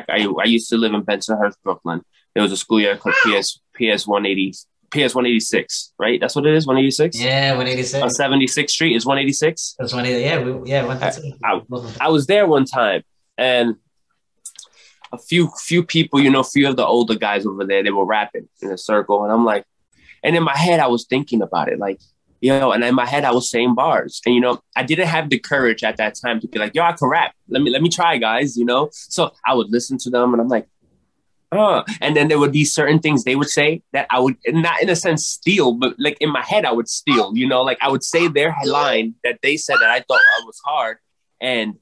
back, I used to live in Bensonhurst, Brooklyn. There was a schoolyard called PS 186, right? That's what it is, 186? Yeah, 186. On 76th Street is 186? That's 186, yeah. Yeah, 186. I was there one time, and a few people, you know, a few of the older guys over there, they were rapping in a circle, and I'm like, and in my head, I was thinking about it, like, you know, and in my head, I was saying bars. And, you know, I didn't have the courage at that time to be like, yo, I can rap. Let me try, guys, you know? So I would listen to them, and I'm like, and then there would be certain things they would say that I would, not in a sense steal, but like in my head, I would steal, you know, like I would say their line that they said that I thought I was hard. And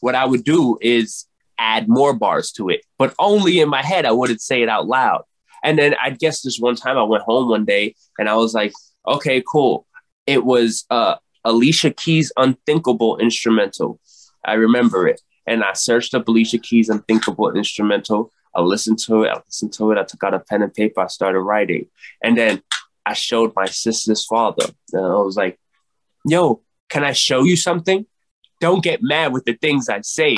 what I would do is add more bars to it, but only in my head, I wouldn't say it out loud. And then I guess this one time I went home one day and I was like, okay, cool. It was Alicia Keys' Unthinkable Instrumental. I remember it. And I searched up Alicia Keys' Unthinkable Instrumental. I listened to it. I took out a pen and paper. I started writing. And then I showed my sister's father. And I was like, yo, can I show you something? Don't get mad with the things I say.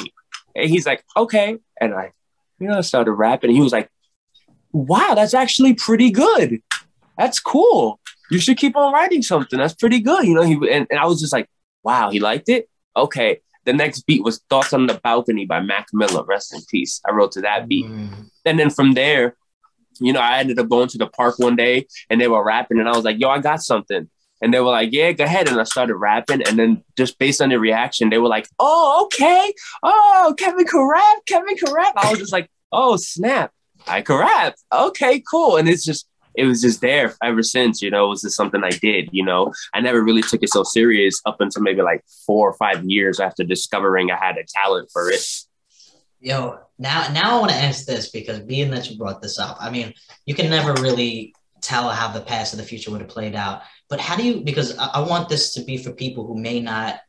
And he's like, okay. And I, you know, started rapping. And he was like, wow, that's actually pretty good. That's cool. You should keep on writing something. That's pretty good. You know, and I was just like, wow, he liked it? Okay. The next beat was Thoughts on the Balcony by Mac Miller. Rest in peace. I wrote to that beat. And then from there, you know, I ended up going to the park one day and they were rapping and I was like, yo, I got something. And they were like, yeah, go ahead. And I started rapping. And then just based on the reaction, they were like, oh, okay. Oh, Kevin can rap. I was just like, oh, snap. I can rap. Okay, cool. And it was just there ever since, you know, it was just something I did, you know, I never really took it so serious up until maybe like 4 or 5 years after discovering I had a talent for it. Yo, now I want to ask this because being that you brought this up, I mean, you can never really tell how the past or the future would have played out, but how do you, because I want this to be for people who may not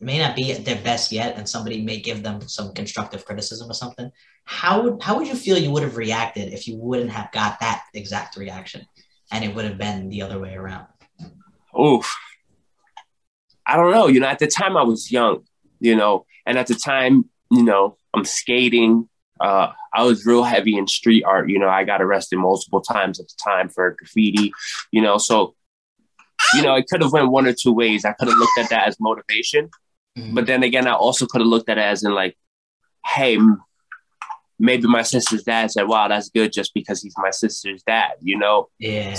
be at their best yet and somebody may give them some constructive criticism or something. How would you feel you would have reacted if you wouldn't have got that exact reaction and it would have been the other way around? Oof. I don't know. You know, at the time I was young, you know, and at the time, you know, I'm skating. I was real heavy in street art. You know, I got arrested multiple times at the time for graffiti, you know, so, you know, it could have went one or two ways. I could have looked at that as motivation. But then again, I also could have looked at it as in like, hey, maybe my sister's dad said, wow, that's good just because he's my sister's dad, you know? Yeah.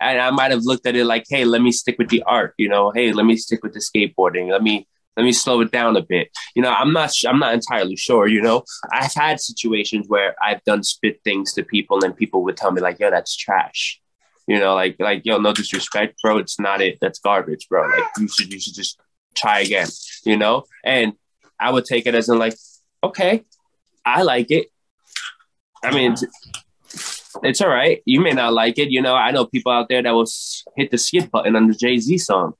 And I might have looked at it like, hey, let me stick with the art, you know? Hey, let me stick with the skateboarding. Let me slow it down a bit. You know, I'm not entirely sure, you know? I've had situations where I've done spit things to people and people would tell me like, yo, that's trash. You know, like, yo, no disrespect, bro. It's not it. That's garbage, bro. Like, you should just try again, you know? And I would take it as in like, okay, I like it. I mean, it's all right. You may not like it. You know, I know people out there that will hit the skip button on the Jay-Z song.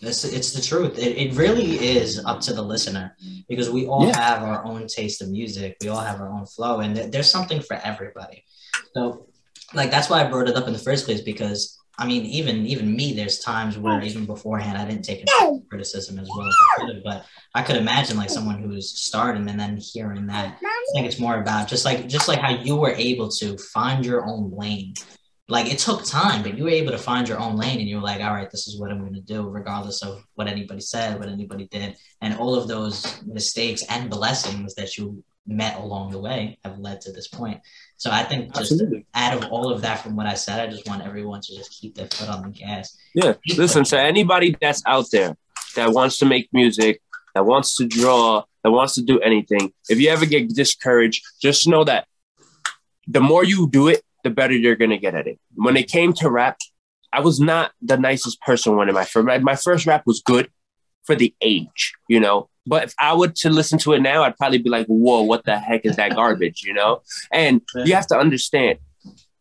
It's the truth. It really is up to the listener because we all have our own taste of music. We all have our own flow and there's something for everybody. So like, that's why I brought it up in the first place, because I mean, even me, there's times where even beforehand, I didn't take criticism as well as I could have, but I could imagine like someone who's starting and then hearing that. I think it's more about just like how you were able to find your own lane. Like it took time, but you were able to find your own lane and you were like, all right, this is what I'm going to do regardless of what anybody said, what anybody did. And all of those mistakes and blessings that you met along the way have led to this point. So I think just out of all of that from what I said, I just want everyone to just keep their foot on the gas. Yeah. Listen, to anybody that's out there that wants to make music, that wants to draw, that wants to do anything, if you ever get discouraged, just know that the more you do it, the better you're going to get at it. When it came to rap, I was not the nicest person when my first rap was good for the age, you know? But if I were to listen to it now, I'd probably be like, whoa, what the heck is that garbage, you know? And you have to understand,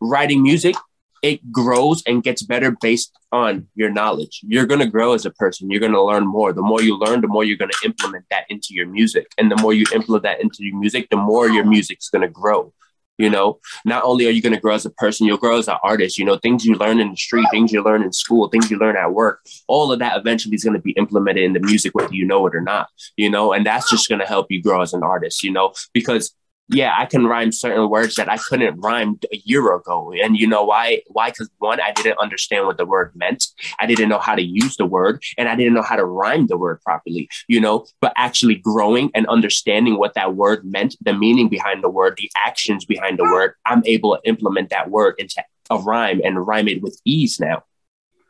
writing music, it grows and gets better based on your knowledge. You're going to grow as a person. You're going to learn more. The more you learn, the more you're going to implement that into your music. And the more you implement that into your music, the more your music's going to grow. You know, not only are you going to grow as a person, you'll grow as an artist. You know, things you learn in the street, things you learn in school, things you learn at work, all of that eventually is going to be implemented in the music, whether you know it or not, you know, and that's just going to help you grow as an artist, you know, because yeah, I can rhyme certain words that I couldn't rhyme a year ago. And you know why? Why? Because one, I didn't understand what the word meant. I didn't know how to use the word, and I didn't know how to rhyme the word properly, you know, but actually growing and understanding what that word meant, the meaning behind the word, the actions behind the word, I'm able to implement that word into a rhyme and rhyme it with ease now.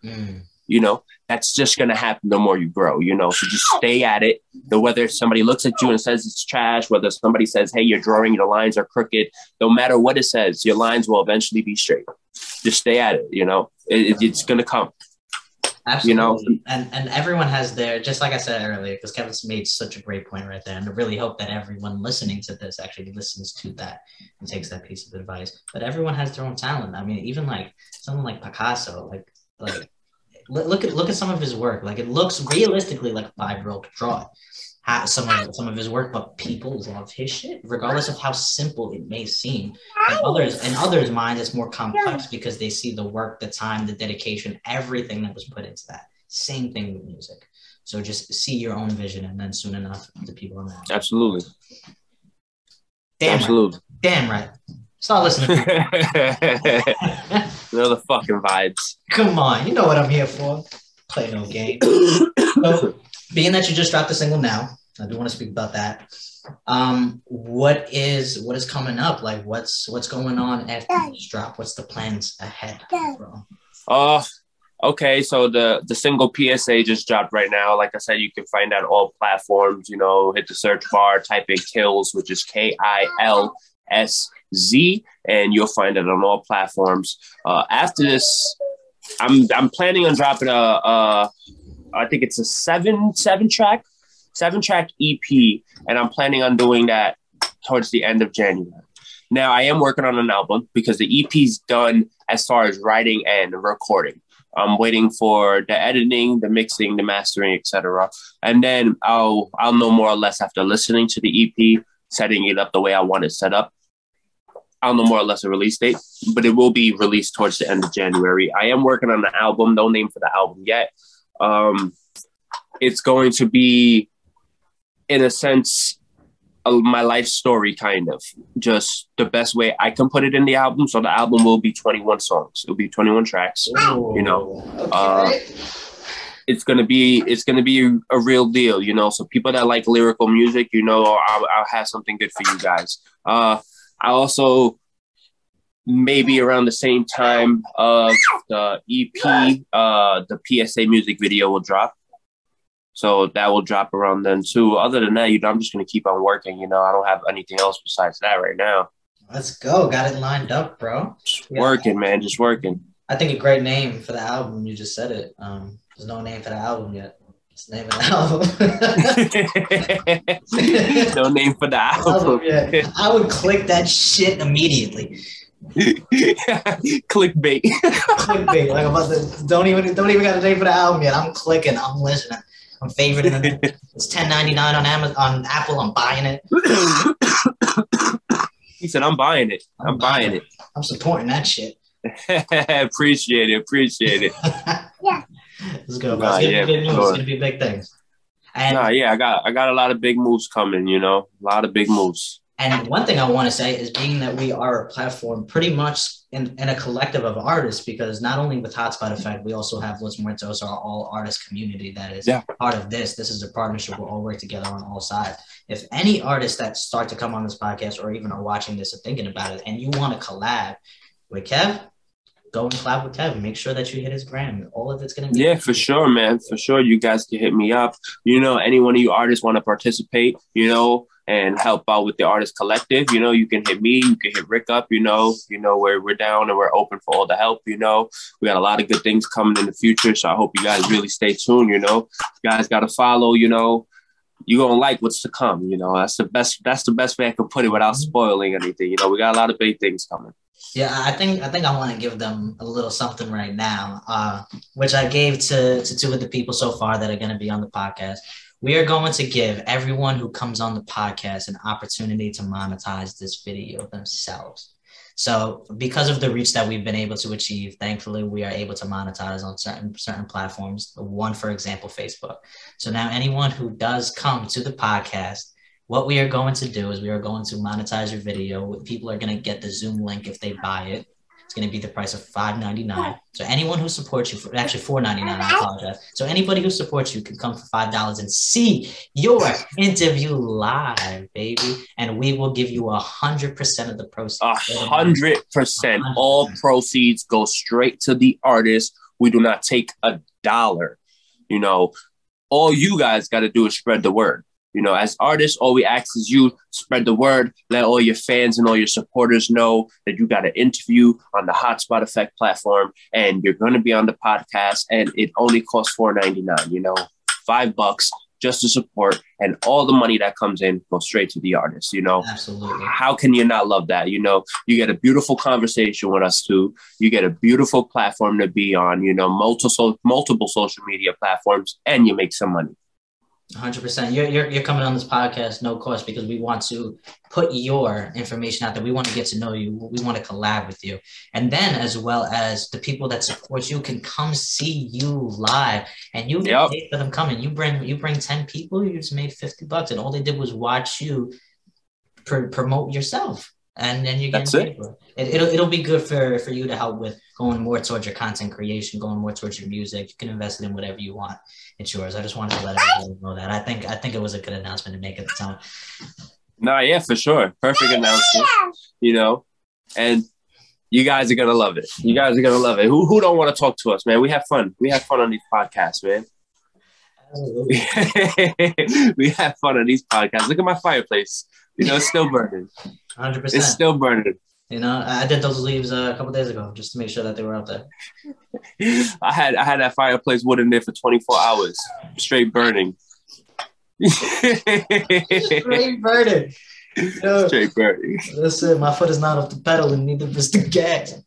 Mm. You know, that's just going to happen the more you grow, you know, so just stay at it. Whether somebody looks at you and says it's trash, whether somebody says, hey, you're drawing, your lines are crooked, no matter what it says, your lines will eventually be straight. Just stay at it. You know, it's going to come. Absolutely. You know? And everyone has their, just like I said earlier, because Kevin's made such a great point right there. And I really hope that everyone listening to this actually listens to that and takes that piece of advice. But everyone has their own talent. I mean, even like someone like Picasso, like, Look at some of his work. Like, it looks realistically like a 5-year-old could draw it. Some of his work, but people love his shit, regardless of how simple it may seem. In others' minds, it's more complex because they see the work, the time, the dedication, everything that was put into that. Same thing with music. So just see your own vision, and then soon enough, the people on that. Absolutely. Damn right. Stop listening. They're the fucking vibes. Come on, you know what I'm here for. Play no game. So, being that you just dropped a single now, I do want to speak about that. What is coming up? Like, what's going on after this drop? What's the plans ahead, bro? Okay. So the single PSA just dropped right now. Like I said, you can find out all platforms. You know, hit the search bar, type in Kilsz, which is KILS Z, and you'll find it on all platforms. After this, I'm planning on dropping I think it's a seven track EP, and I'm planning on doing that towards the end of January. Now, I am working on an album because the EP's done as far as writing and recording. I'm waiting for the editing, the mixing, the mastering, etc., and then I'll know more or less after listening to the EP, setting it up the way I want it set up. I'll know more or less a release date, but it will be released towards the end of January. I am working on the album. No name for the album yet. It's going to be, in a sense, my life story, kind of. Just the best way I can put it in the album. So the album will be 21 songs. It'll be 21 tracks. Ooh, you know. Okay. It's gonna be a real deal, you know. So people that like lyrical music, you know, I'll have something good for you guys. I also, maybe around the same time of the EP, the PSA music video will drop. So that will drop around then too. Other than that, you know, I'm just going to keep on working. You know, I don't have anything else besides that right now. Let's go. Got it lined up, bro. Just working. I think a great name for the album. You just said it. There's no name for the album yet. It's the name of the album. No name for the album. Yeah. I would click that shit immediately. Clickbait. Like, I'm about to, don't even got a name for the album yet. I'm clicking. I'm listening. I'm favoriting it. It's $10.99 on Amazon, on Apple. I'm buying it. He said, "I'm buying it. I'm buying it. I'm supporting that shit." Appreciate it. Yeah. Let's go. It's gonna be big things. And I got a lot of big moves coming. You know, a lot of big moves. And one thing I want to say is, being that we are a platform, pretty much in a collective of artists, because not only with Hotspot Effect, we also have Los Muertos, our all artist community that is part of this. This is a partnership. We'll all work together on all sides. If any artists that start to come on this podcast, or even are watching this and thinking about it, and you want to collab with Kev, go and collab with Kevin. Make sure that you hit his gram. All of it's going to be. Yeah, for sure, man. For sure. You guys can hit me up. You know, any one of you artists want to participate, you know, and help out with the artist collective. You know, you can hit me. You can hit Rick up. You know, we're down and we're open for all the help. You know, we got a lot of good things coming in the future. So I hope you guys really stay tuned. You know, you guys got to follow, you know. You're going to like what's to come. You know, that's the best way I can put it without spoiling anything. You know, we got a lot of big things coming. Yeah, I think I want to give them a little something right now, which I gave to two of the people so far that are going to be on the podcast. We are going to give everyone who comes on the podcast an opportunity to monetize this video themselves. So because of the reach that we've been able to achieve, thankfully, we are able to monetize on certain platforms. One, for example, Facebook. So now anyone who does come to the podcast What we are going to do is we are going to monetize your video. People are going to get the Zoom link if they buy it. It's going to be the price of $5.99. So anyone who supports you, for, actually $4.99, I apologize. So anybody who supports you can come for $5 and see your interview live, baby. And we will give you 100% of the proceeds. 100%. All proceeds go straight to the artist. We do not take a dollar. You know, all you guys got to do is spread the word. You know, as artists, all we ask is you spread the word, let all your fans and all your supporters know that you got an interview on the Hotspot Effect platform and you're going to be on the podcast, and it only costs $4.99, you know, $5 just to support, and all the money that comes in goes straight to the artist, you know. Absolutely. How can you not love that? You know, you get a beautiful conversation with us too. You get a beautiful platform to be on, you know, multiple social media platforms, and you make some money. 100%. You're coming on this podcast no cost because we want to put your information out there. We want to get to know you. We want to collab with you. And then as well as the people that support you can come see you live, and you pay for them coming. You bring 10 people, you just made $50 and all they did was watch you promote yourself. And then you're getting paid for it. It'll be good for you to help with going more towards your content creation, going more towards your music. You can invest it in whatever you want. It's yours. I just wanted to let everybody know that. I think it was a good announcement to make at the time. No, yeah, for sure. Perfect announcement. You know, and you guys are gonna love it. You guys are gonna love it. Who don't want to talk to us, man? We have fun. We have fun on these podcasts, man. We have fun on these podcasts. Look at my fireplace. You know, it's still burning. 100%. It's still burning. You know, I did those leaves a couple days ago just to make sure that they were out there. I had that fireplace wood in there for 24 hours, straight burning. Straight burning. Yo, straight burning. Listen, my foot is not off the pedal and neither is the gas.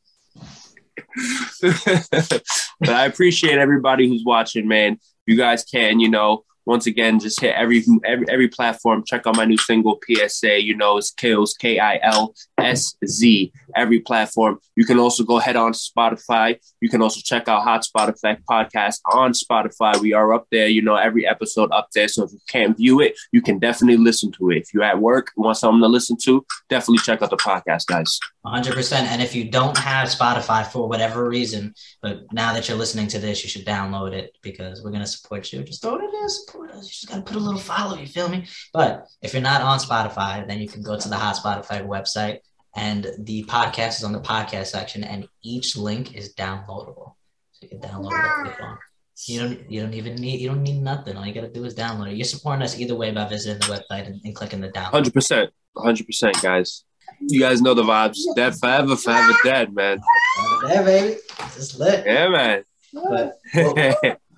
But I appreciate everybody who's watching, man. You guys can, you know, once again, just hit every platform. Check out my new single, PSA. You know, it's Kilsz, Kilsz. Every platform. You can also go head on to Spotify. You can also check out Hotspot Effect Podcast on Spotify. We are up there. You know, every episode up there. So if you can't view it, you can definitely listen to it. If you're at work, want something to listen to, definitely check out the podcast, guys. 100%. And if you don't have Spotify for whatever reason, but now that you're listening to this, you should download it because we're going to support you. Just throw it in, support us. You just got to put a little follow, you feel me? But if you're not on Spotify, then you can go to the Hotspot Effect website, and the podcast is on the podcast section, and each link is downloadable. So you can download it on your phone. You don't need nothing. All you got to do is download it. You're supporting us either way by visiting the website and clicking the download. 100%. 100%, guys. You guys know the vibes. Dead forever, forever dead, man. Yeah, baby. Just lit. Yeah, man. But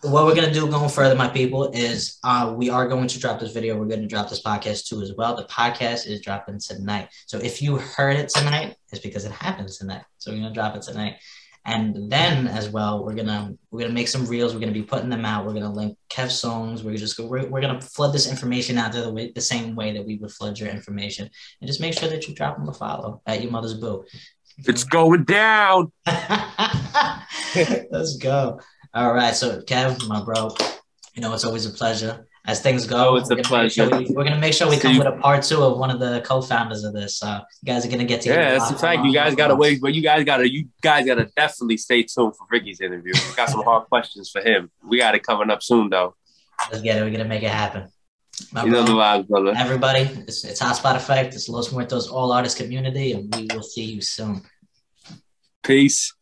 what we're going to do going further, my people, is we are going to drop this video. We're going to drop this podcast too as well. The podcast is dropping tonight. So if you heard it tonight, it's because it happens tonight. So we're going to drop it tonight. And then as well, we're gonna make some reels. We're gonna be putting them out. We're gonna link Kev's songs. We're gonna flood this information out there the same way that we would flood your information, and just make sure that you drop them a follow at your mother's boo. It's going down. Let's go. All right, so Kev, my bro, you know it's always a pleasure. As things go, it's a pleasure. We're gonna make sure we come with a part 2 of one of the co-founders of this. You guys are gonna get to. Yeah, that's the fact. You guys gotta wait, but you guys gotta definitely stay tuned for Ricky's interview. We got some hard questions for him. We got it coming up soon, though. Let's get it. We're gonna make it happen. You know the vibes, brother. Everybody, it's Hotspot Effect. It's Los Muertos, all artist community, and we will see you soon. Peace.